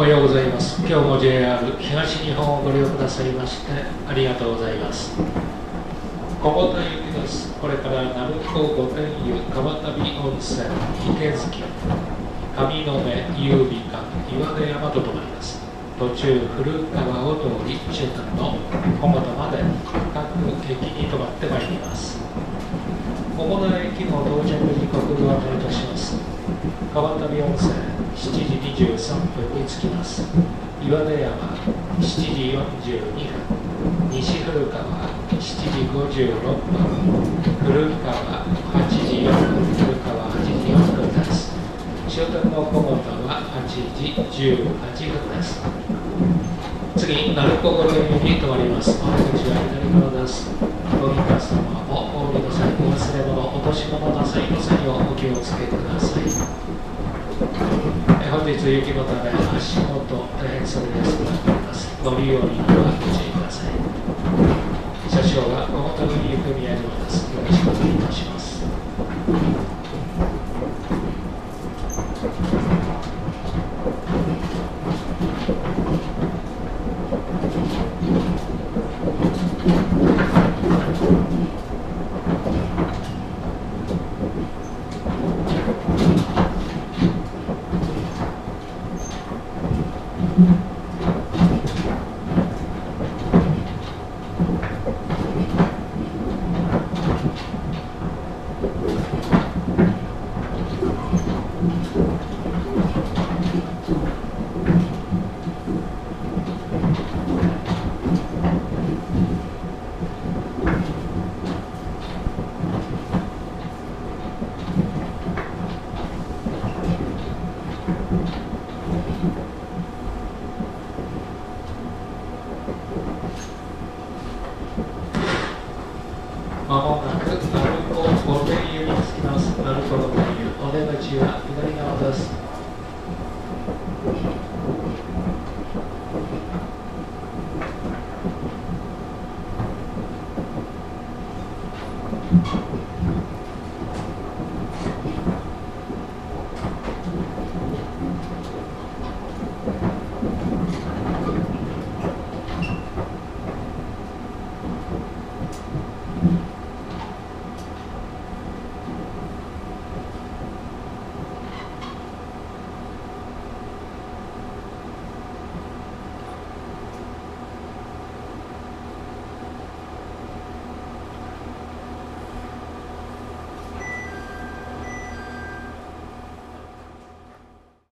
おはようございます。今日も JR 東日本をご利用くださいましてありがとうございます。小本行きです。これから鳴子御殿湯川旅温泉池月上野目優美館岩出山と止まります。途中古川を通り中間の小本まで各駅に止まってまいります。小本駅の到着時刻を当ていたします。川旅温泉7時23分に着きます。岩出山7時42分、西古川7時56分、古川8時4分、古川8時4分です。終点の小本は8時18分です。次、鳴子御殿湯に停まります。お口は左側です。ご利用様もお降りの際、お忘れ物、落とし物なさいませんようお気をつけください。本日雪のため足元大変寒いですが、ご利用にはご注意ください。車掌は小本に行く宮島です。よろしくお願いいたします。まもなく鳴子御殿湯に着きます。鳴子御殿湯、お出口は左側です。